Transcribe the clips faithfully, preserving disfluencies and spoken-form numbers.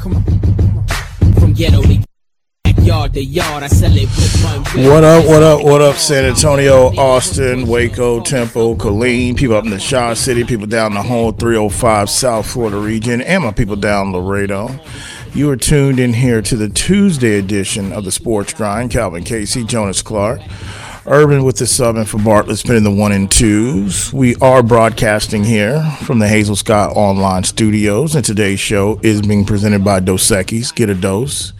Come on, come on. From ghetto to backyard to yard, I sell it with my. What up, what up, what up, San Antonio, Austin, Waco, Temple, Killeen, people up in the Shaw City, people down the whole three oh five South Florida region, and my people down Laredo. You are tuned in here to the Tuesday edition of the Sports Grind. Calvin Casey, Jonas Clark, Urban with the sub and for Bartlett, spinning the one and twos. We are broadcasting here from the Hazel Scott Online Studios, and today's show is being presented by Dos Equis. Get a dose.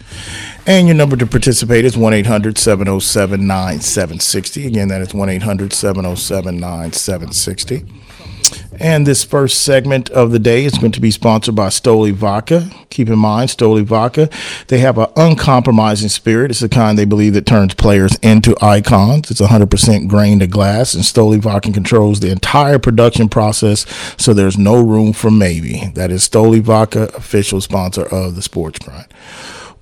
And your number to participate is one eight hundred seven oh seven nine seven six oh. Again, that is one eight hundred seven oh seven nine seven six oh. And this first segment of the day is going to be sponsored by Stoli Vodka. Keep in mind, Stoli Vodka, they have an uncompromising spirit. It's the kind they believe that turns players into icons. It's one hundred percent grain to glass, and Stoli Vodka controls the entire production process, so there's no room for maybe. That is Stoli Vodka, official sponsor of the Sports Grind.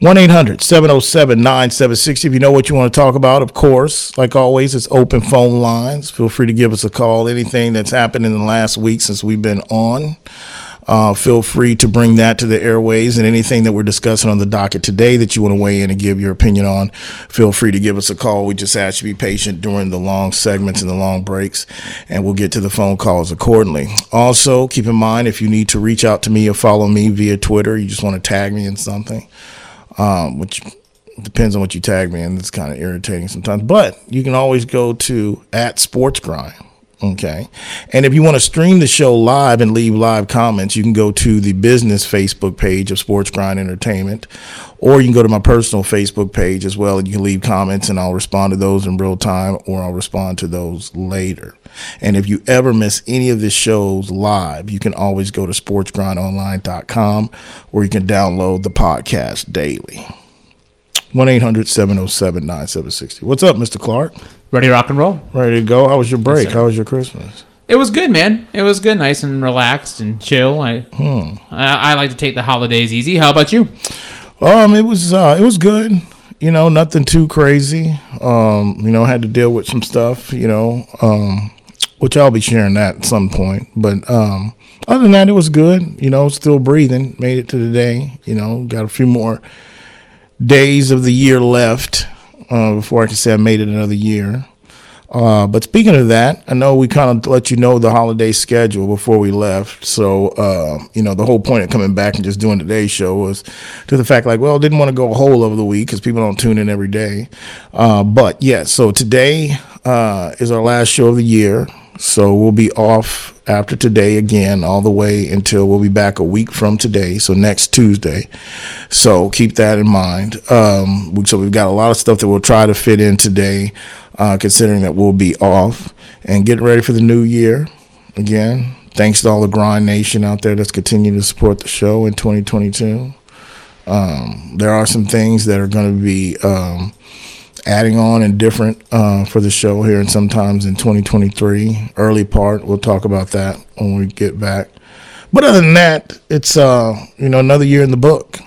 one eight hundred seven oh seven nine seven six oh. If you know what you want to talk about, of course, like always, it's open phone lines. Feel free to give us a call. Anything that's happened in the last week since we've been on, uh, feel free to bring that to the airways. And anything that we're discussing on the docket today that you want to weigh in and give your opinion on, feel free to give us a call. We just ask you to be patient during the long segments and the long breaks, and we'll get to the phone calls accordingly. Also, keep in mind, if you need to reach out to me or follow me via Twitter, you just want to tag me in something. Um, which depends on what you tag me in. It's kind of irritating sometimes. But you can always go to at Sports Grind. Okay. And if you want to stream the show live and leave live comments, you can go to the business Facebook page of Sports Grind Entertainment, or you can go to my personal Facebook page as well, and you can leave comments, and I'll respond to those in real time, or I'll respond to those later. And if you ever miss any of the shows live, you can always go to sports grind online dot com, where you can download the podcast daily. one eight hundred seven oh seven nine seven six oh. What's up, Mister Clark? Ready to rock and roll? Ready to go. How was your break? Yes, how was your Christmas? It was good, man. It was good. Nice and relaxed and chill. I hmm. I, I like to take the holidays easy. How about you? Um, it was uh, it was good. You know, nothing too crazy. Um, you know, had to deal with some stuff, you know, um, which I'll be sharing that at some point. But um, other than that, it was good. You know, still breathing. Made it to the day. You know, got a few more days of the year left. Uh, before I can say I made it another year. Uh, but speaking of that, I know we kind of let you know the holiday schedule before we left. So, uh, you know, the whole point of coming back and just doing today's show was to the fact, like, well, didn't want to go a whole over the week because people don't tune in every day. Uh, but, yeah, so today uh, is our last show of the year. So we'll be off after today again all the way until we'll be back a week from today, so next Tuesday. So keep that in mind. Um, so we've got a lot of stuff that we'll try to fit in today, uh, considering that we'll be off and getting ready for the new year. Again, thanks to all the Grind Nation out there that's continuing to support the show in twenty twenty-two. Um, there are some things that are going to be um, – adding on and different uh, for the show here, and sometimes in twenty twenty-three, early part. We'll talk about that when we get back. But other than that, it's uh, you know, another year in the book.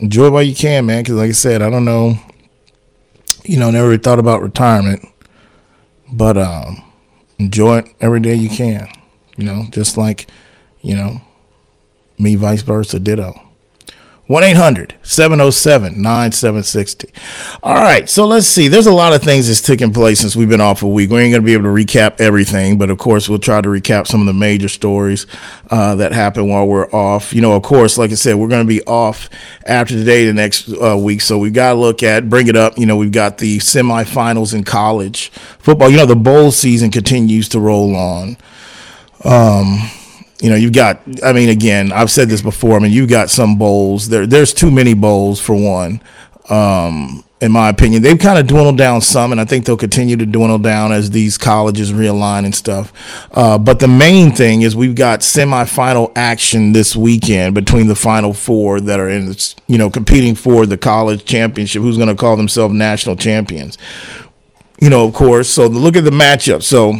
Enjoy it while you can, man, because like I said, I don't know, you know, never really thought about retirement, but um, enjoy it every day you can, you know, just like, you know, me, vice versa, ditto. one eight hundred seven oh seven nine seven six oh. All right, so let's see. There's a lot of things that's taken place since we've been off a week. We ain't going to be able to recap everything, but, of course, we'll try to recap some of the major stories uh, that happened while we're off. You know, of course, like I said, we're going to be off after today the next uh, week, so we've got to look at, bring it up. You know, we've got the semifinals in college football. You know, the bowl season continues to roll on. Um You know, you've got, I mean, again, I've said this before. I mean, you've got some bowls. There, There's too many bowls, for one, um, in my opinion. They've kind of dwindled down some, and I think they'll continue to dwindle down as these colleges realign and stuff. Uh, but the main thing is we've got semifinal action this weekend between the Final Four that are in, you know, competing for the college championship, who's going to call themselves national champions. You know, of course. So look at the matchup. So,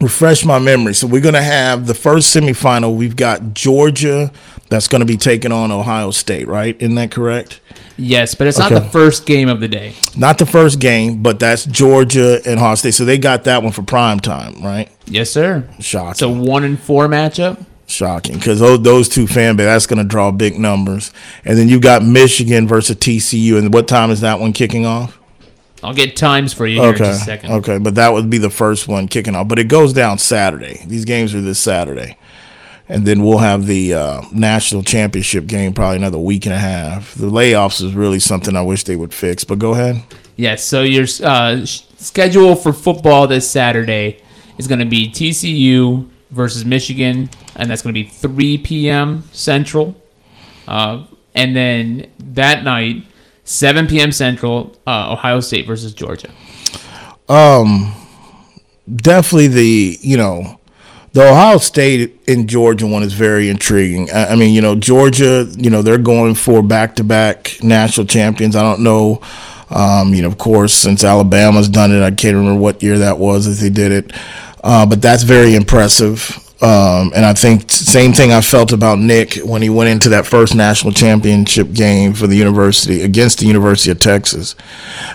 refresh my memory. So we're going to have the first semifinal. We've got Georgia that's going to be taking on Ohio State, right? Isn't that correct? Yes, but it's okay. Not the first game of the day. Not the first game, but that's Georgia and Ohio State. So they got that one for prime time, right? Yes, sir. Shocking. It's a one and four matchup. Shocking, because those, those two fan base, that's going to draw big numbers. And then you got Michigan versus T C U. And what time is that one kicking off? I'll get times for you here okay. in just a second. Okay, but that would be the first one kicking off. But it goes down Saturday. These games are this Saturday. And then we'll have the uh, national championship game probably another week and a half. The layoffs is really something I wish they would fix. But go ahead. Yes, yeah, so your uh, schedule for football this Saturday is going to be T C U versus Michigan, and that's going to be three p.m. Central. Uh, and then that night, seven p.m. Central, uh, Ohio State versus Georgia. Um, definitely the, you know, the Ohio State and Georgia one is very intriguing. I, I mean, you know, Georgia, you know, they're going for back-to-back national champions. I don't know. Um, you know, of course, since Alabama's done it, I can't remember what year that was that they did it. Uh, but that's very impressive. Um, and I think same thing I felt about Nick when he went into that first national championship game for the university against the University of Texas.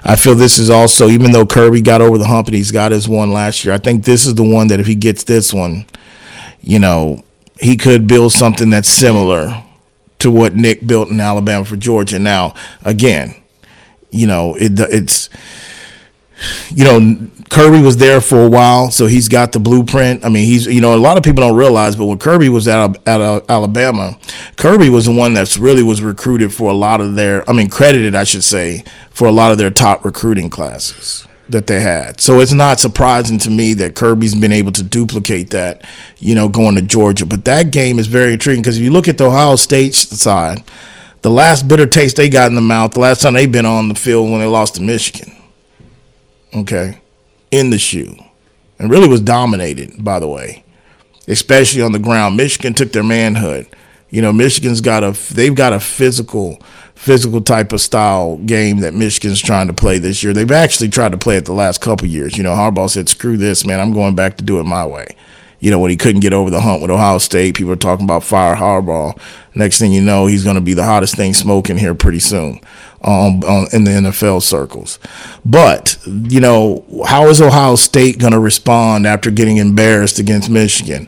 I feel this is also, even though Kirby got over the hump and he's got his one last year, I think this is the one that if he gets this one, you know, he could build something that's similar to what Nick built in Alabama for Georgia. Now, again, you know, it, it's, you know, Kirby was there for a while, so he's got the blueprint. I mean, he's, you know, a lot of people don't realize, but when Kirby was at, at Alabama, Kirby was the one that's really was recruited for a lot of their, I mean, credited, I should say, for a lot of their top recruiting classes that they had. So it's not surprising to me that Kirby's been able to duplicate that, you know, going to Georgia. But that game is very intriguing because if you look at the Ohio State side, the last bitter taste they got in the mouth, the last time they've been on the field when they lost to Michigan. Okay, in the shoe, and really was dominated, by the way, especially on the ground. Michigan took their manhood. You know, Michigan's got a they've got a physical physical type of style game that Michigan's trying to play this year. They've actually tried to play it the last couple of years. You know, Harbaugh said, "Screw this, man. I'm going back to do it my way." You know, when he couldn't get over the hump with Ohio State, people are talking about fire Harbaugh. Next thing you know, he's going to be the hottest thing smoking here pretty soon um, on, in the N F L circles. But, you know, how is Ohio State going to respond after getting embarrassed against Michigan?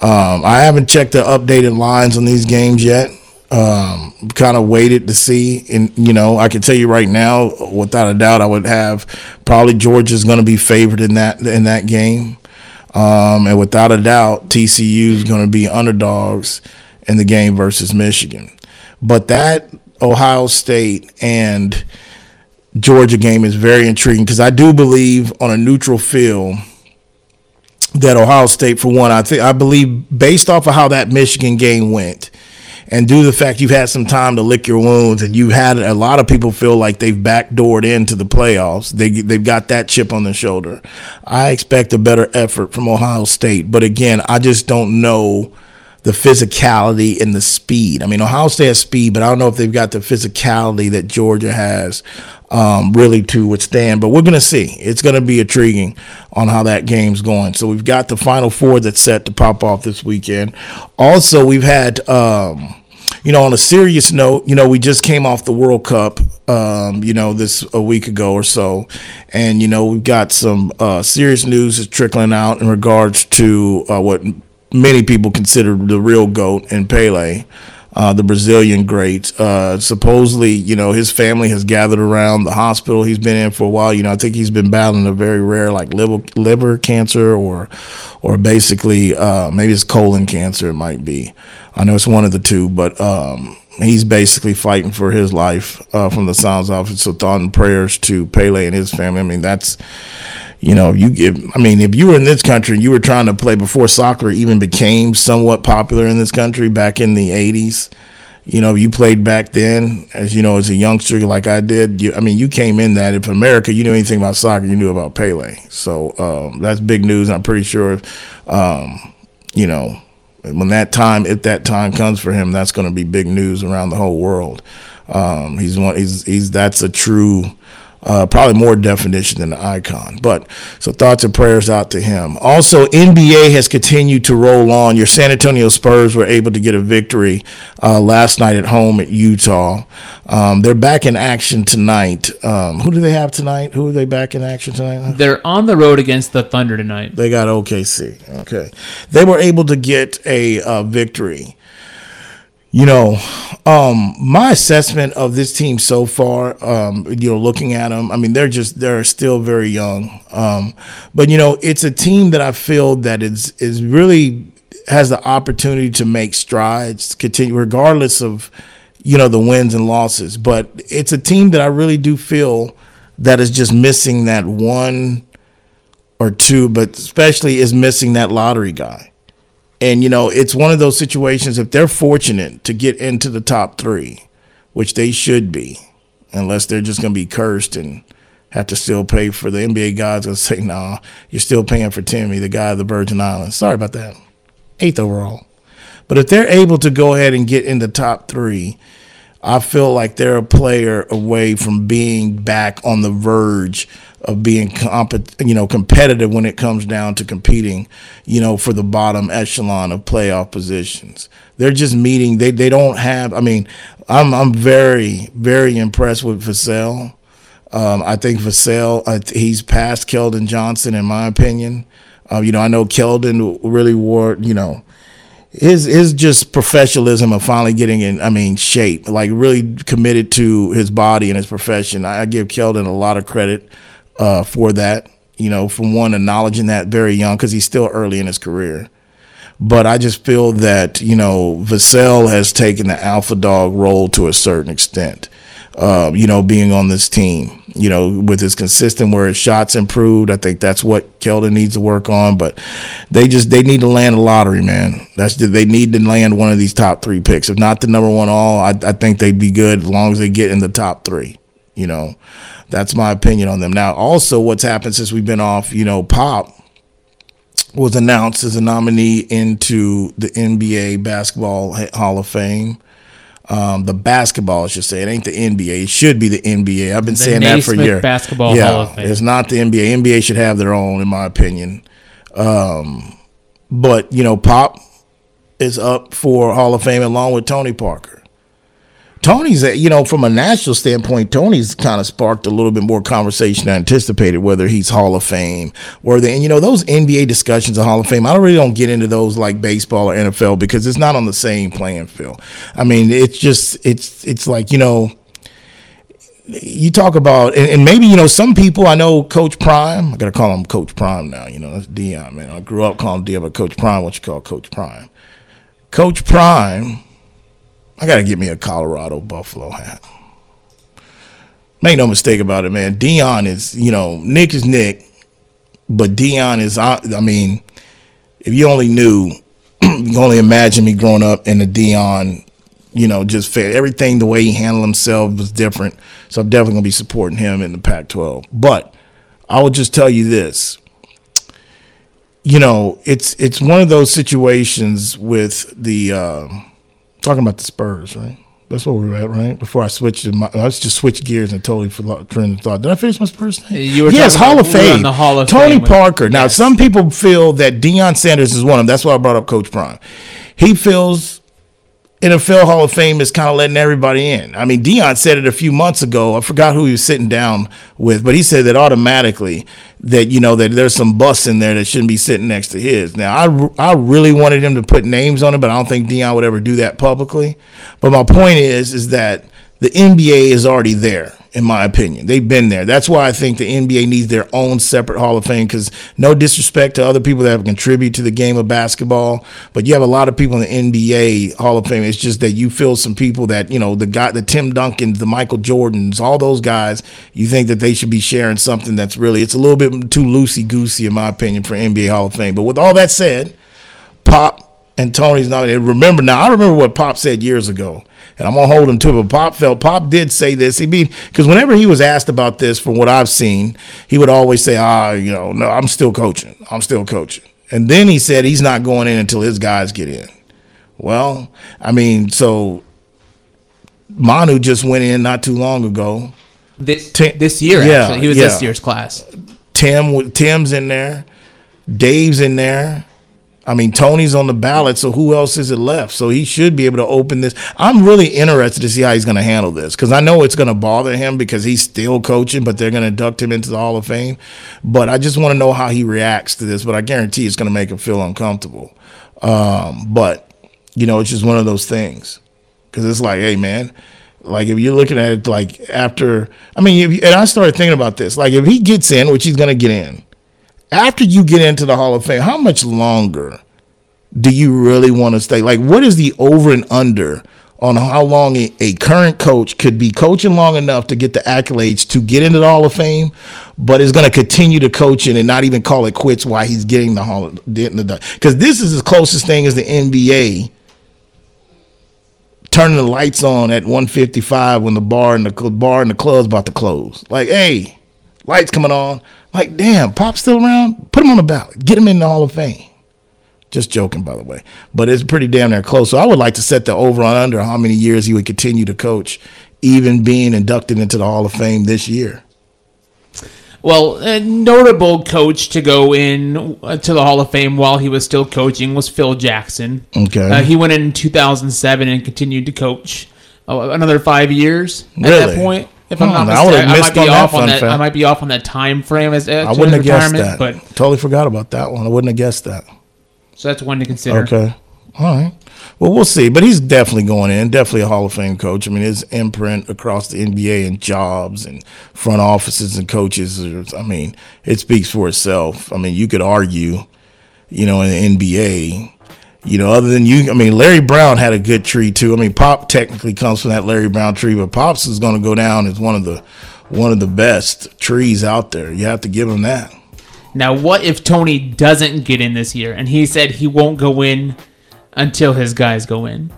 Um, I haven't checked the updated lines on these games yet. Um, kind of waited to see, and you know, I can tell you right now, without a doubt, I would have probably Georgia's going to be favored in that in that game. Um, and without a doubt, T C U is going to be underdogs in the game versus Michigan. But that Ohio State and Georgia game is very intriguing because I do believe on a neutral field that Ohio State, for one, I think I believe based off of how that Michigan game went and due to the fact you've had some time to lick your wounds and you've had a lot of people feel like they've backdoored into the playoffs. They, they've got that chip on their shoulder. I expect a better effort from Ohio State. But, again, I just don't know the physicality and the speed. I mean, Ohio State has speed, but I don't know if they've got the physicality that Georgia has um, really to withstand. But we're going to see. It's going to be intriguing on how that game's going. So we've got the Final Four that's set to pop off this weekend. Also, we've had um, – you know, on a serious note, you know, we just came off the World Cup, um, you know, this a week ago or so. And, you know, we've got some uh, serious news is trickling out in regards to uh, what many people consider the real GOAT in Pele, uh, the Brazilian great. Uh, supposedly, you know, his family has gathered around the hospital he's been in for a while. You know, I think he's been battling a very rare like liver, liver cancer or or basically uh, maybe it's colon cancer. It might be. I know it's one of the two, but um, he's basically fighting for his life uh, from the sounds of it. So thought and prayers to Pele and his family. I mean, that's, you know, you give. I mean, if you were in this country and you were trying to play before soccer even became somewhat popular in this country back in the eighties, you know, you played back then, as you know, as a youngster like I did. You, I mean, you came in that. If America, you knew anything about soccer, you knew about Pele. So um, that's big news. And I'm pretty sure, um, you know, when that time, if that time comes for him, that's going to be big news around the whole world. Um, he's one. He's he's that's a true Uh, probably more definition than an icon. But so thoughts and prayers out to him. Also, N B A has continued to roll on. Your San Antonio Spurs were able to get a victory uh, last night at home at Utah. Um, they're back in action tonight. Um, who do they have tonight? Who are they back in action tonight? They're on the road against the Thunder tonight. They got O K C. Okay. They were able to get a uh, victory. You know, um, my assessment of this team so far, um, you know, looking at them, I mean, they're just, they're still very young. Um, but, you know, it's a team that I feel that is, is really has the opportunity to make strides, continue regardless of, you know, the wins and losses. But it's a team that I really do feel that is just missing that one or two, but especially is missing that lottery guy. And, you know, it's one of those situations, if they're fortunate to get into the top three, which they should be, unless they're just going to be cursed and have to still pay for the N B A guys going to say, nah, you're still paying for Timmy, the guy of the Virgin Islands. Sorry about that. Eighth overall. But if they're able to go ahead and get in the top three, I feel like they're a player away from being back on the verge of being compet- you know, competitive when it comes down to competing, you know, for the bottom echelon of playoff positions. They're just meeting. They they don't have – I mean, I'm I'm very, very impressed with Vassell. Um, I think Vassell, uh, he's past Keldon Johnson in my opinion. Uh, you know, I know Keldon really wore, you know, his his just professionalism of finally getting in, I mean, shape, like really committed to his body and his profession. I, I give Keldon a lot of credit. Uh, for that, you know, from one, acknowledging that very young, because he's still early in his career. But I just feel that, you know, Vassell has taken the alpha dog role to a certain extent, uh, you know, being on this team, you know, with his consistent where his shots improved. I think that's what Keldon needs to work on. But they just they need to land a lottery, man. That's the, they need to land one of these top three picks. If not the number one all, I, I think they'd be good as long as they get in the top three, you know. That's my opinion on them. Now, also what's happened since we've been off, you know, Pop was announced as a nominee into the N B A Basketball Hall of Fame. Um, the basketball, I should say. It ain't the N B A. It should be the N B A. I've been the saying Naismith that for a year. Basketball yeah, Hall of Fame. It's not the N B A. N B A should have their own, in my opinion. Um, but, you know, Pop is up for Hall of Fame along with Tony Parker. Tony's, you know, from a national standpoint, Tony's kind of sparked a little bit more conversation than anticipated, whether he's Hall of Fame or the, and, you know, those N B A discussions of Hall of Fame, I really don't get into those like baseball or N F L because it's not on the same playing field. I mean, it's just, it's, it's like, you know, you talk about, and, and maybe, you know, some people, I know Coach Prime, I got to call him Coach Prime now, you know, that's Deion, man. I grew up calling Deion, but Coach Prime, what you call Coach Prime? Coach Prime. I got to get me a Colorado Buffalo hat. Make no mistake about it, man. Deion is, you know, Nick is Nick, but Deion is, I, I mean, if you only knew, you can only imagine me growing up in the Deion, you know, just fit. Everything, the way he handled himself was different. So I'm definitely going to be supporting him in the Pac twelve. But I will just tell you this. You know, it's, it's one of those situations with the uh, – talking about the Spurs, right? That's what we were at, right? Before I switched, to my, I just switched gears and totally forgot train of thought. Did I finish my Spurs thing? You were yes, Hall of Fame. The Hall of Tony Fame Parker. With, now, yes. Some people feel that Deion Sanders is one of them. That's why I brought up Coach Prime. He feels N F L Hall of Fame is kind of letting everybody in. I mean, Deion said it a few months ago. I forgot who he was sitting down with, but he said that automatically that, you know, that there's some busts in there that shouldn't be sitting next to his. Now, I, I really wanted him to put names on it, but I don't think Deion would ever do that publicly. But my point is, is that the N B A is already there, in my opinion. They've been there. That's why I think the N B A needs their own separate Hall of Fame, because no disrespect to other people that have contributed to the game of basketball, but you have a lot of people in the N B A Hall of Fame. It's just that you feel some people that, you know, the guy, the Tim Duncans, the Michael Jordans, all those guys, you think that they should be sharing something that's really, it's a little bit too loosey-goosey, in my opinion, for N B A Hall of Fame. But with all that said, Pop and Tony's not, and remember now, I remember what Pop said years ago. And I'm going to hold him to it. But Pop felt, Pop did say this. He mean, because whenever he was asked about this, from what I've seen, he would always say, ah, you know, no, I'm still coaching. I'm still coaching. And then he said he's not going in until his guys get in. Well, I mean, so Manu just went in not too long ago. This Tim, this year, yeah, actually. He was yeah. this year's class. Tim, Tim's in there. Dave's in there. I mean, Tony's on the ballot, so who else is it left? So he should be able to open this. I'm really interested to see how he's going to handle this, because I know it's going to bother him because he's still coaching, but they're going to induct him into the Hall of Fame. But I just want to know how he reacts to this, but I guarantee it's going to make him feel uncomfortable. Um, but, you know, it's just one of those things, because it's like, hey, man, like if you're looking at it like after – I mean, if, and I started thinking about this. Like if he gets in, which he's going to get in, after you get into the Hall of Fame, how much longer do you really want to stay? Like, what is the over and under on how long a current coach could be coaching long enough to get the accolades to get into the Hall of Fame, but is going to continue to coaching and not even call it quits while he's getting the Hall of Fame? Because this is as closest thing as the N B A turning the lights on at one fifty-five when the bar and the bar and the club's about to close. Like, hey, lights coming on. Like, damn, Pop's still around? Put him on the ballot. Get him in the Hall of Fame. Just joking, by the way. But it's pretty damn near close. So I would like to set the over and under how many years he would continue to coach, even being inducted into the Hall of Fame this year. Well, a notable coach to go in to the Hall of Fame while he was still coaching was Phil Jackson. Okay. Uh, he went in two thousand seven and continued to coach uh, another five years at really? that point. If I'm not mistaken, I, I might be off on that. I might be off on that time frame as I wouldn't have guessed that. But totally forgot about that one. I wouldn't have guessed that. So that's one to consider. Okay, all right. Well, we'll see. But he's definitely going in. Definitely a Hall of Fame coach. I mean, his imprint across the N B A and jobs and front offices and coaches. I mean, it speaks for itself. I mean, you could argue, you know, in the N B A. You know, other than you, I mean, Larry Brown had a good tree too. I mean, Pop technically comes from that Larry Brown tree, but Pop's is going to go down as one of the one of the best trees out there. You have to give him that. Now, what if Tony doesn't get in this year? And he said he won't go in until his guys go in.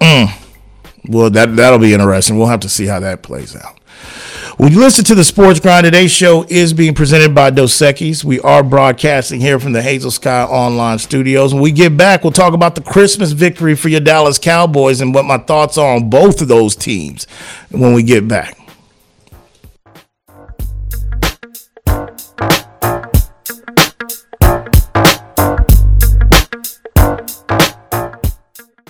Mm. Well, that that'll be interesting. We'll have to see how that plays out. When you listen to the Sports Grind, today's show is being presented by Dos Equis. We are broadcasting here from the Hazel Scott Online Studios. When we get back, we'll talk about the Christmas victory for your Dallas Cowboys and what my thoughts are on both of those teams when we get back.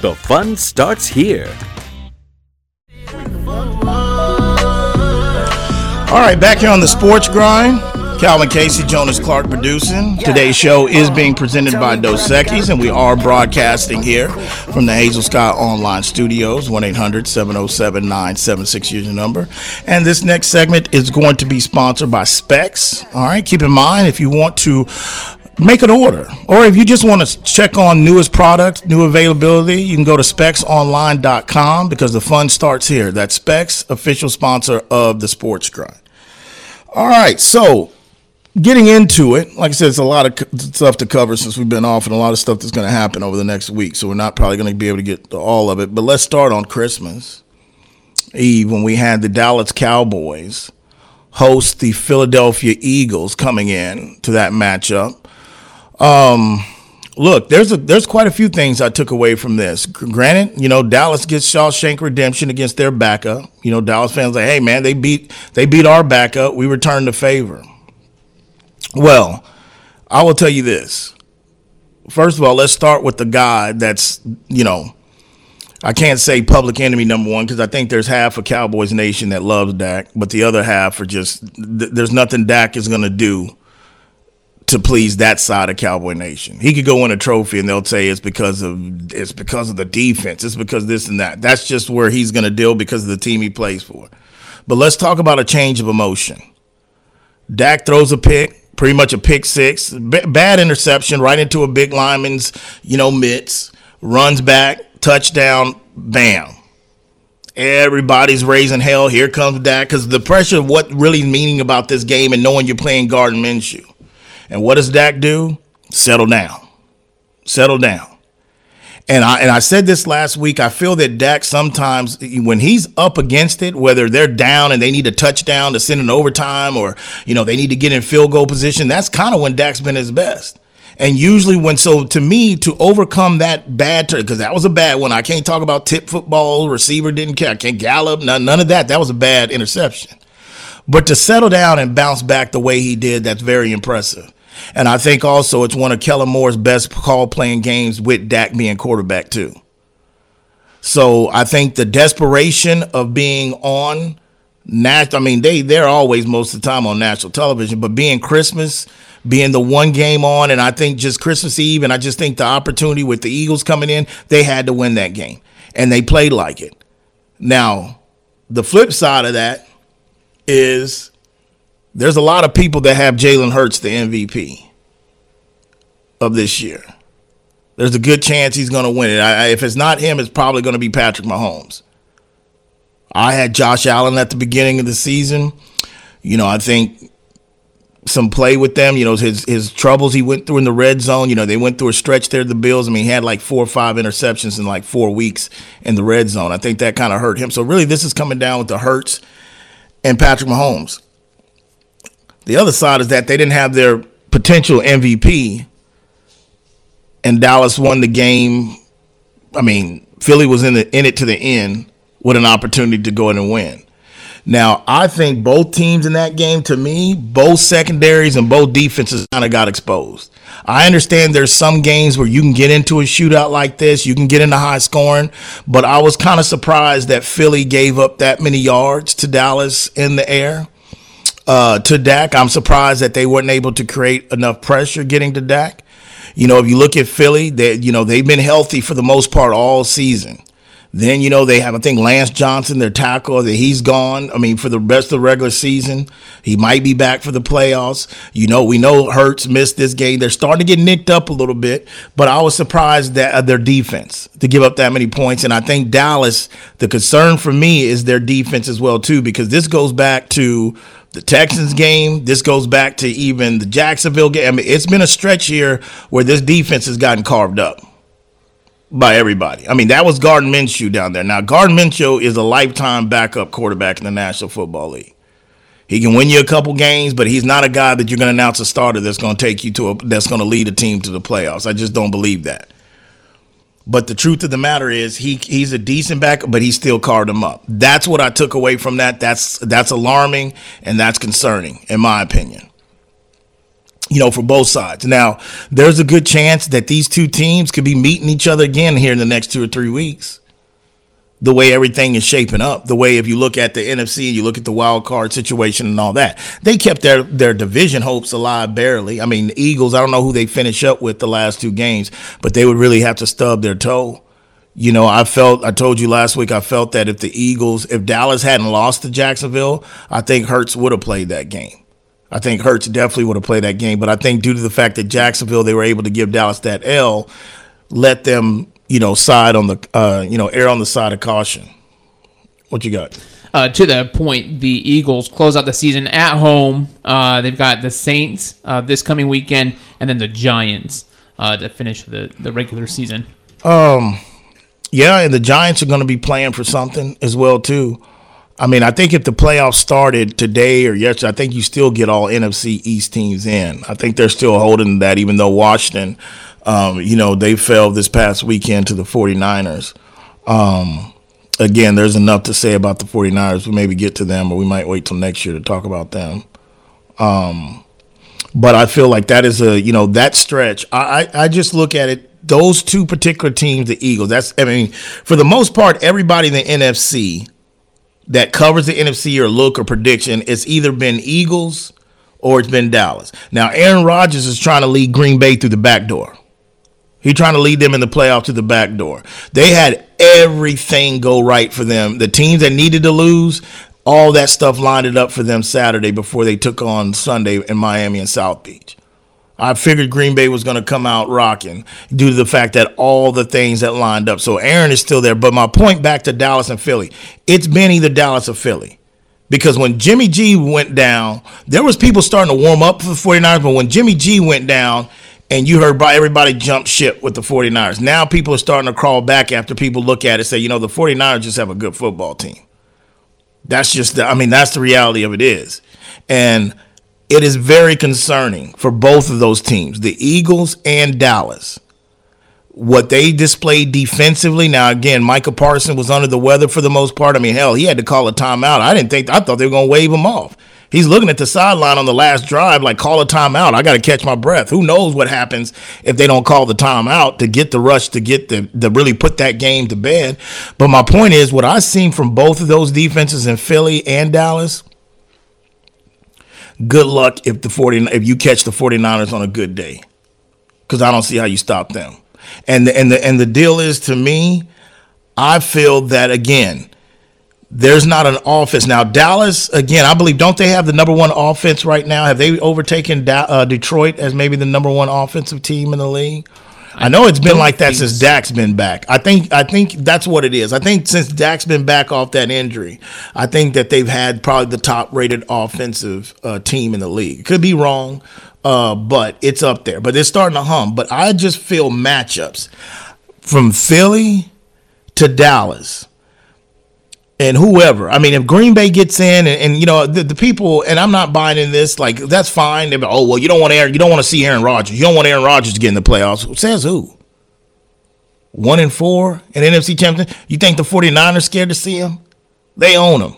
The fun starts here. All right, back here on the Sports Grind. Calvin Casey, Jonas Clark producing. Today's show is being presented by Dos Equis, and we are broadcasting here from the Hazel Scott Online Studios, one eight hundred seven oh seven nine seven six, use your number. And this next segment is going to be sponsored by Specs. All right, keep in mind, if you want to make an order, or if you just want to check on newest products, new availability, you can go to specs online dot com, because the fun starts here. That's Specs, official sponsor of the Sports Grind. All right, so getting into it, like I said, it's a lot of stuff to cover since we've been off, and a lot of stuff that's going to happen over the next week, so we're not probably going to be able to get to all of it. But let's start on Christmas Eve, when we had the Dallas Cowboys host the Philadelphia Eagles, coming in to that matchup. Um, look, there's a, there's quite a few things I took away from this. Granted, you know, Dallas gets Shawshank Redemption against their backup. You know, Dallas fans are like, hey man, they beat, they beat our backup. We returned the favor. Well, I will tell you this. First of all, let's start with the guy that's, you know, I can't say public enemy number one, because I think there's half of Cowboys Nation that loves Dak, but the other half are just, th- there's nothing Dak is going to do to please that side of Cowboy Nation. He could go win a trophy and they'll say it's because of it's because of the defense. It's because this and that. That's just where he's going to deal, because of the team he plays for. But let's talk about a change of emotion. Dak throws a pick, pretty much a pick six, b- bad interception right into a big lineman's, you know, mitts, runs back, touchdown, bam. Everybody's raising hell. Here comes Dak, because the pressure of what really meaning about this game and knowing you're playing Gardner Minshew. And what does Dak do? Settle down. Settle down. And I and I said this last week. I feel that Dak sometimes, when he's up against it, whether they're down and they need a touchdown to send an overtime, or, you know, they need to get in field goal position, that's kind of when Dak's been his best. And usually when, so to me, to overcome that bad turn, because that was a bad one. I can't talk about tip football, receiver didn't care, I can't gallop, none, none of that. That was a bad interception. But to settle down and bounce back the way he did, that's very impressive. And I think also it's one of Kellen Moore's best call playing games, with Dak being quarterback too. So I think the desperation of being on national, I mean, they, they're always most of the time on national television, but being Christmas, being the one game on, and I think just Christmas Eve, and I just think the opportunity with the Eagles coming in, they had to win that game. And they played like it. Now, the flip side of that is, there's a lot of people that have Jalen Hurts the M V P of this year. There's a good chance he's going to win it. I, if it's not him, it's probably going to be Patrick Mahomes. I had Josh Allen at the beginning of the season. You know, I think some play with them, you know, his his troubles he went through in the red zone. You know, they went through a stretch there, the Bills. I mean, he had like four or five interceptions in like four weeks in the red zone. I think that kind of hurt him. So really, this is coming down with the Hurts and Patrick Mahomes. The other side is that they didn't have their potential M V P, and Dallas won the game. I mean, Philly was in the in it to the end with an opportunity to go in and win. Now, I think both teams in that game, to me, both secondaries and both defenses kind of got exposed. I understand there's some games where you can get into a shootout like this, you can get into high scoring, but I was kind of surprised that Philly gave up that many yards to Dallas in the air. Uh, to Dak, I'm surprised that they weren't able to create enough pressure getting to Dak. You know, if you look at Philly, they, you know, they've been healthy for the most part all season. Then, you know, they have, I think, Lance Johnson, their tackle, that he's gone. I mean, for the rest of the regular season, he might be back for the playoffs. You know, we know Hurts missed this game. They're starting to get nicked up a little bit, but I was surprised that uh, their defense to give up that many points. And I think Dallas, the concern for me is their defense as well, too, because this goes back to the Texans game. This goes back to even the Jacksonville game. I mean, it's been a stretch here where this defense has gotten carved up by everybody. I mean, that was Gardner Minshew down there. Now, Gardner Minshew is a lifetime backup quarterback in the National Football League. He can win you a couple games, but he's not a guy that you're going to announce a starter that's going to take you to a, that's going to lead a team to the playoffs. I just don't believe that. But the truth of the matter is he he's a decent backup, but he still carved him up. That's what I took away from that. That's that's alarming, and that's concerning, in my opinion. You know, for both sides. Now, there's a good chance that these two teams could be meeting each other again here in the next two or three weeks. The way everything is shaping up, the way if you look at the N F C and you look at the wild card situation and all that, they kept their, their division hopes alive barely. I mean, the Eagles, I don't know who they finish up with the last two games, but they would really have to stub their toe. You know, I felt, I told you last week, I felt that if the Eagles, if Dallas hadn't lost to Jacksonville, I think Hurts would have played that game. I think Hurts definitely would have played that game. But I think due to the fact that Jacksonville, they were able to give Dallas that L, let them, you know, side on the, uh, you know, err on the side of caution. What you got? Uh, to that point, the Eagles close out the season at home. Uh, they've got the Saints uh, this coming weekend, and then the Giants uh, to finish the, the regular season. Um, yeah, and the Giants are going to be playing for something as well, too. I mean, I think if the playoffs started today or yesterday, I think you still get all N F C East teams in. I think they're still holding that, even though Washington, um, you know, they fell this past weekend to the 49ers. Um, again, there's enough to say about the 49ers. We maybe get to them, or we might wait till next year to talk about them. Um, but I feel like that is a, you know, that stretch. I, I, I just look at it. Those two particular teams, the Eagles, that's, I mean, for the most part, everybody in the N F C that covers the N F C or look or prediction, it's either been Eagles or it's been Dallas. Now, Aaron Rodgers is trying to lead Green Bay through the back door. He's trying to lead them in the playoffs through the back door. They had everything go right for them. The teams that needed to lose, all that stuff lined it up for them Saturday before they took on Sunday in Miami and South Beach. I figured Green Bay was going to come out rocking due to the fact that all the things that lined up. So Aaron is still there. But my point back to Dallas and Philly, it's been either Dallas or Philly. Because when Jimmy G went down, there was people starting to warm up for the 49ers. But when Jimmy G went down and you heard everybody jump ship with the 49ers, now people are starting to crawl back after people look at it and say, you know, the 49ers just have a good football team. That's just, the, I mean, that's the reality of it is. And it is very concerning for both of those teams, the Eagles and Dallas, what they displayed defensively. Now, again, Michael Parsons was under the weather for the most part. I mean, hell, he had to call a timeout. I didn't think I thought they were going to wave him off. He's looking at the sideline on the last drive like, call a timeout. I got to catch my breath. Who knows what happens if they don't call the timeout to get the rush, to get the to really put that game to bed. But my point is what I've seen from both of those defenses in Philly and Dallas, good luck if the 40, if you catch the 49ers on a good day, because I don't see how you stop them. And the, and the and the deal is, to me, I feel that, again, there's not an offense. Now, Dallas, again, I believe, don't they have the number one offense right now? Have they overtaken da- uh, Detroit as maybe the number one offensive team in the league? I, I know it's been like that since Dak's been back. I think I think that's what it is. I think since Dak's been back off that injury, I think that they've had probably the top-rated offensive uh, team in the league. Could be wrong, uh, but it's up there. But they're starting to hum. But I just feel matchups from Philly to Dallas and whoever. I mean, if Green Bay gets in, and, and you know, the, the people, and I'm not buying in this, like, that's fine. They're like, oh, well, you don't want Aaron, you don't want to see Aaron Rodgers. You don't want Aaron Rodgers to get in the playoffs. Says who? One and four in N F C champion. You think the 49ers scared to see him? They own him.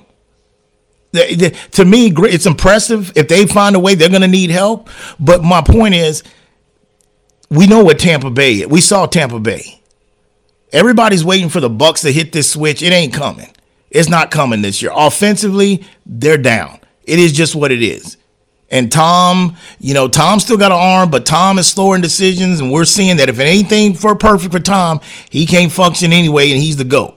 They, they, to me, it's impressive. If they find a way, they're going to need help. But my point is, we know what Tampa Bay is. We saw Tampa Bay. Everybody's waiting for the Bucs to hit this switch. It ain't coming. It's not coming this year. Offensively, they're down. It is just what it is. And Tom, you know, Tom still got an arm, but Tom is slower in decisions, and we're seeing that if anything for perfect for Tom, he can't function anyway, and he's the GOAT.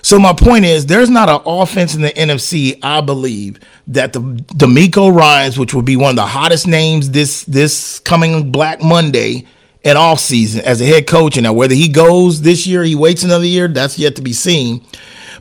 So my point is, there's not an offense in the N F C, I believe, that the DeMeco Ryans, which will be one of the hottest names this this coming Black Monday, and offseason as a head coach. And now whether he goes this year, he waits another year, that's yet to be seen.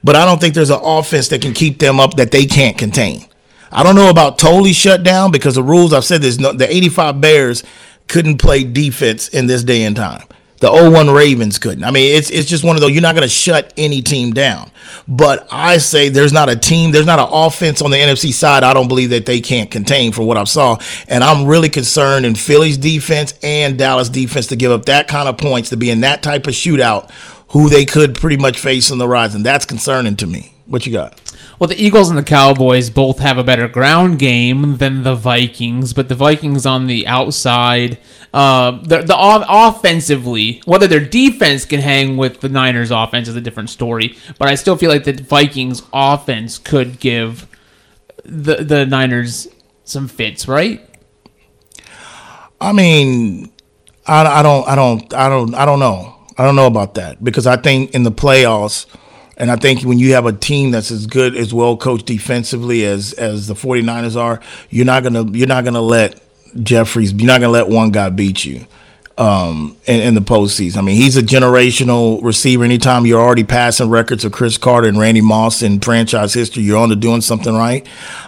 But I don't think there's an offense that can keep them up that they can't contain. I don't know about totally shut down because the rules, I've said this, the eighty-five Bears couldn't play defense in this day and time. The oh one Ravens couldn't. I mean, it's it's just one of those, you're not going to shut any team down. But I say there's not a team, there's not an offense on the N F C side I don't believe that they can't contain from what I've saw. And I'm really concerned in Philly's defense and Dallas defense to give up that kind of points, to be in that type of shootout, who they could pretty much face on the rise. And that's concerning to me. What you got? Well, the Eagles and the Cowboys both have a better ground game than the Vikings, but the Vikings on the outside, uh, the, the offensively, whether their defense can hang with the Niners' offense is a different story. But I still feel like the Vikings' offense could give the the Niners some fits, right? I mean, I, I don't, I don't, I don't, I don't know. I don't know about that, because I think in the playoffs. And I think when you have a team that's as good, as well coached defensively as as the 49ers are, you're not gonna you're not gonna let Jeffries, you're not gonna let one guy beat you um, in, in the postseason. I mean, he's a generational receiver. Anytime you're already passing records of Chris Carter and Randy Moss in franchise history, you're on to doing something right.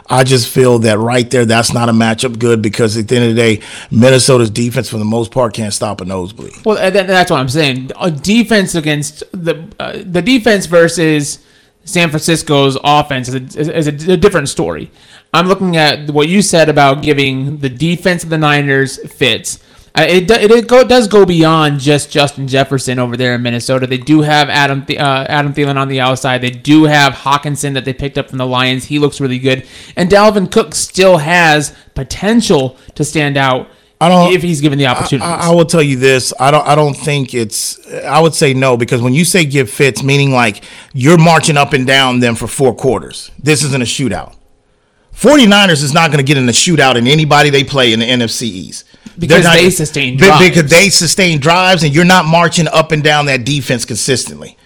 I just feel that right there, that's not a matchup good, because at the end of the day, Minnesota's defense for the most part can't stop a nosebleed. Well, that's what I'm saying. A defense against the uh, the defense versus San Francisco's offense is a, is a different story. I'm looking at what you said about giving the defense of the Niners fits. It, it, it, go, it does go beyond just Justin Jefferson over there in Minnesota. They do have Adam uh, Adam Thielen on the outside. They do have Hawkinson that they picked up from the Lions. He looks really good. And Dalvin Cook still has potential to stand out I don't, if he's given the opportunity. I, I, I will tell you this. I don't I don't think it's – I would say no, because when you say give fits, meaning like you're marching up and down them for four quarters. This isn't a shootout. 49ers is not going to get in a shootout in anybody they play in the N F C East. Because not, they sustain drives. Because they sustain drives, and you're not marching up and down that defense consistently.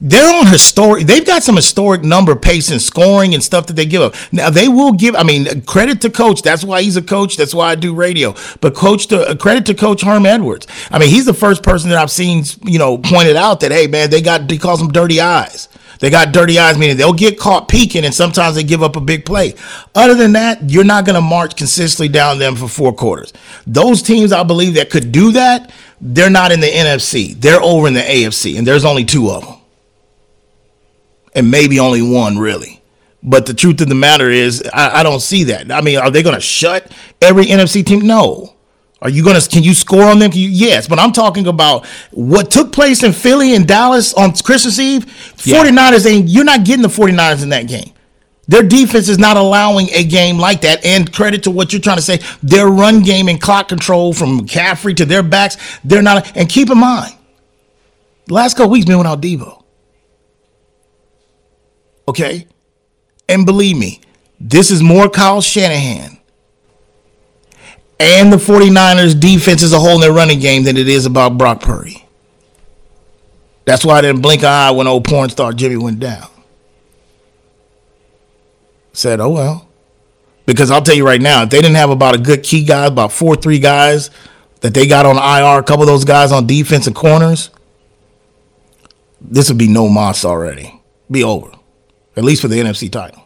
They're on historic. They've got some historic number pace and scoring and stuff that they give up. Now they will give. I mean, credit to Coach. That's why he's a coach. That's why I do radio. But Coach, to credit to Coach Herm Edwards. I mean, he's the first person that I've seen, you know, pointed out that, hey man, they got he calls them dirty eyes. They got dirty eyes, meaning they'll get caught peeking, and sometimes they give up a big play. Other than that, you're not going to march consistently down them for four quarters. Those teams, I believe, that could do that, they're not in the N F C. They're over in the A F C, and there's only two of them. And maybe only one, really. But the truth of the matter is, I, I don't see that. I mean, are they going to shut every N F C team? No. Are you gonna? Can you score on them? Can you, yes, but I'm talking about what took place in Philly and Dallas on Christmas Eve. Yeah. 49ers ain't. You're not getting the 49ers in that game. Their defense is not allowing a game like that. And credit to what you're trying to say, their run game and clock control from McCaffrey to their backs, they're not. And keep in mind, last couple weeks been without Deebo. Okay, and believe me, this is more Kyle Shanahan and the 49ers defense as a whole in their running game than it is about Brock Purdy. That's why I didn't blink an eye when old porn star Jimmy went down. Said, oh, well. Because I'll tell you right now, if they didn't have about a good key guy, about four, three guys that they got on I R, a couple of those guys on defense and corners, this would be no moss already. Be over. At least for the N F C title.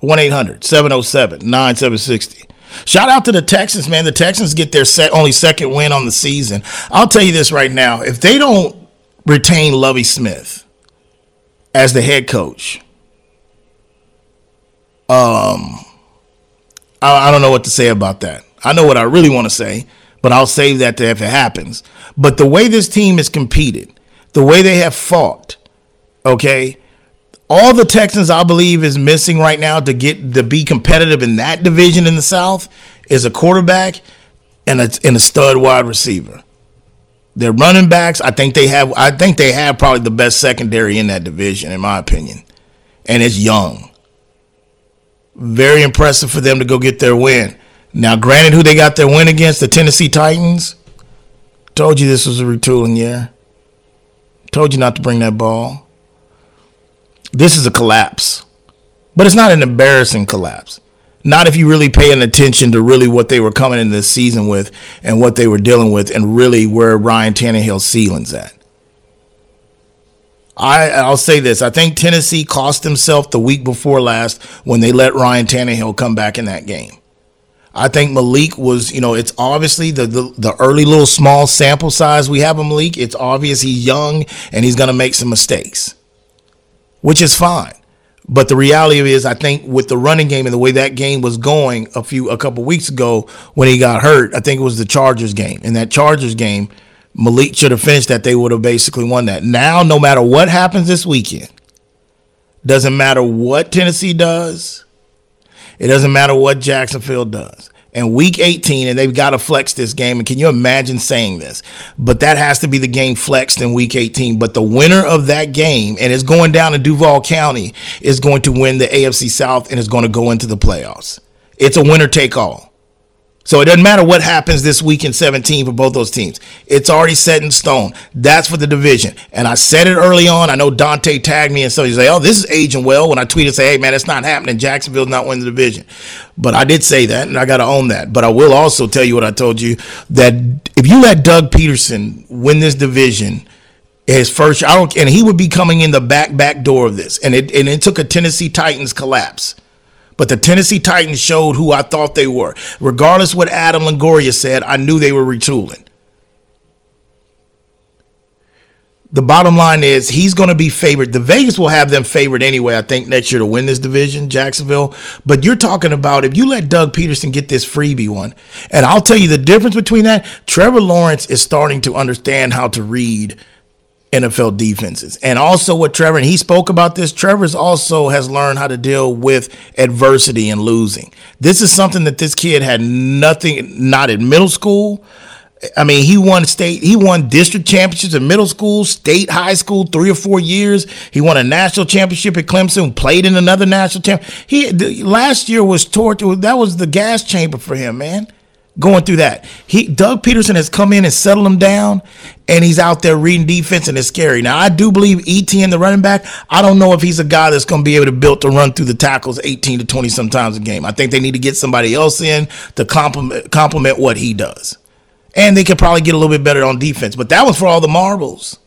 one eight hundred seven oh seven nine seven six oh. Shout out to the Texans, man. The Texans get their set, only second win on the season. I'll tell you this right now. If they don't retain Lovie Smith as the head coach, um, I, I don't know what to say about that. I know what I really want to say, but I'll save that to if it happens. But the way this team has competed, the way they have fought, okay, all the Texans, I believe, is missing right now to get to be competitive in that division in the South is a quarterback and a and a stud wide receiver. Their running backs, I think they have. I think they have probably the best secondary in that division, in my opinion, and it's young. Very impressive for them to go get their win. Now, granted, who they got their win against, the Tennessee Titans. Told you this was a retooling year. Told you not to bring that ball. This is a collapse, but it's not an embarrassing collapse. Not if you really paying attention to really what they were coming in this season with and what they were dealing with and really where Ryan Tannehill's ceiling's at. I, I'll say this. I think Tennessee cost themselves the week before last when they let Ryan Tannehill come back in that game. I think Malik was, you know, it's obviously the, the, the early little small sample size we have of Malik. It's obvious he's young and he's going to make some mistakes, which is fine. But the reality is, I think with the running game and the way that game was going a few a couple weeks ago when he got hurt, I think it was the Chargers game. In that Chargers game, Malik should have finished that. They would have basically won that. Now, no matter what happens this weekend, doesn't matter what Tennessee does. It doesn't matter what Jacksonville does. And week eighteen, and they've got to flex this game. And can you imagine saying this? But that has to be the game flexed in week eighteen. But the winner of that game, and it's going down to Duval County, is going to win the A F C South and is going to go into the playoffs. It's a winner take all. So it doesn't matter what happens this week in seventeen for both those teams. It's already set in stone. That's for the division. And I said it early on. I know Dante tagged me and so he's like, oh, this is aging well. When I tweeted and say, hey, man, that's not happening. Jacksonville's not winning the division. But I did say that, and I got to own that. But I will also tell you what I told you, that if you let Doug Peterson win this division, his first, I don't, and he would be coming in the back, back door of this. And it, and it took a Tennessee Titans collapse. But the Tennessee Titans showed who I thought they were. Regardless what Adam Longoria said, I knew they were retooling. The bottom line is he's going to be favored. The Vegas will have them favored anyway, I think, next year to win this division, Jacksonville. But you're talking about if you let Doug Peterson get this freebie one, and I'll tell you the difference between that. Trevor Lawrence is starting to understand how to read N F L defenses. And also what Trevor, and he spoke about this, Trevor's also has learned how to deal with adversity and losing. This is something that this kid had nothing, not in middle school. I mean, he won state, he won district championships in middle school, state, high school, three or four years. He won a national championship at Clemson, played in another national championship. He, the, last year was torture. That was the gas chamber for him, man. Going through that, he Doug Peterson has come in and settled him down, and he's out there reading defense, and it's scary. Now, I do believe Etienne, the running back, I don't know if he's a guy that's going to be able to build to run through the tackles eighteen to twenty sometimes a game. I think they need to get somebody else in to complement complement what he does, and they could probably get a little bit better on defense. But that was for all the marbles,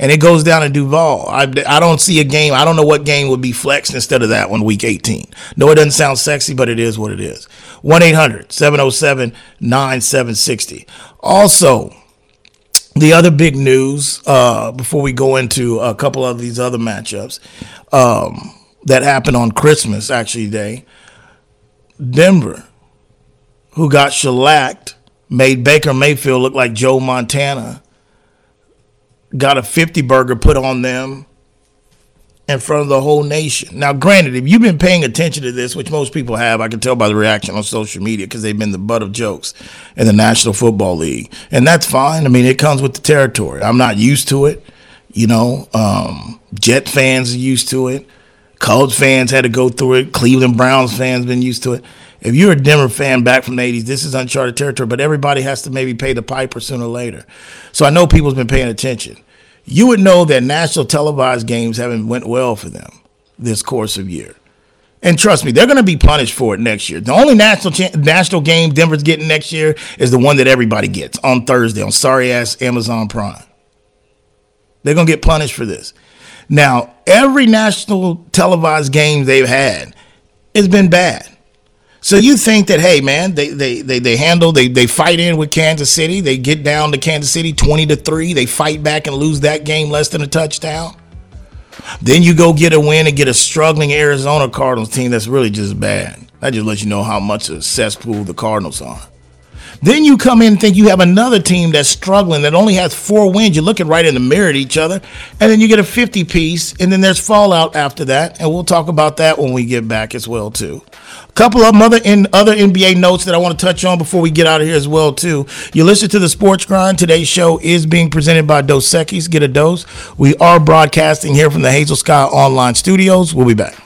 and it goes down to Duval. I, I don't see a game. I don't know what game would be flexed instead of that one, week eighteen. No, it doesn't sound sexy, but it is what it is. one eight hundred seven oh seven nine seven six oh. Also, the other big news, uh, before we go into a couple of these other matchups um, that happened on Christmas, actually, day, Denver, who got shellacked, made Baker Mayfield look like Joe Montana, got a fifty burger put on them in front of the whole nation. Now, granted, if you've been paying attention to this, which most people have, I can tell by the reaction on social media because they've been the butt of jokes in the National Football League. And that's fine. I mean, it comes with the territory. I'm not used to it. You know, um, Jet fans are used to it. Colts fans had to go through it. Cleveland Browns fans been used to it. If you're a Denver fan back from the eighties, this is uncharted territory, but everybody has to maybe pay the piper sooner or later. So I know people's been paying attention. You would know that national televised games haven't went well for them this course of year. And trust me, they're going to be punished for it next year. The only national cha- national game Denver's getting next year is the one that everybody gets on Thursday on sorry-ass Amazon Prime. They're going to get punished for this. Now, every national televised game they've had has been bad. So you think that, hey, man, they they they they handle, they they fight in with Kansas City. They get down to Kansas City twenty to three. They fight back and lose that game less than a touchdown. Then you go get a win and get a struggling Arizona Cardinals team that's really just bad. That just lets you know how much of a cesspool the Cardinals are. Then you come in and think you have another team that's struggling that only has four wins. You're looking right in the mirror at each other. And then you get a fifty piece. And then there's fallout after that. And we'll talk about that when we get back as well, too. A couple of other, in, other N B A notes that I want to touch on before we get out of here as well, too. You listen to The Sports Grind. Today's show is being presented by Dos Equis. Get a dose. We are broadcasting here from the Hazel Scott Online Studios. We'll be back.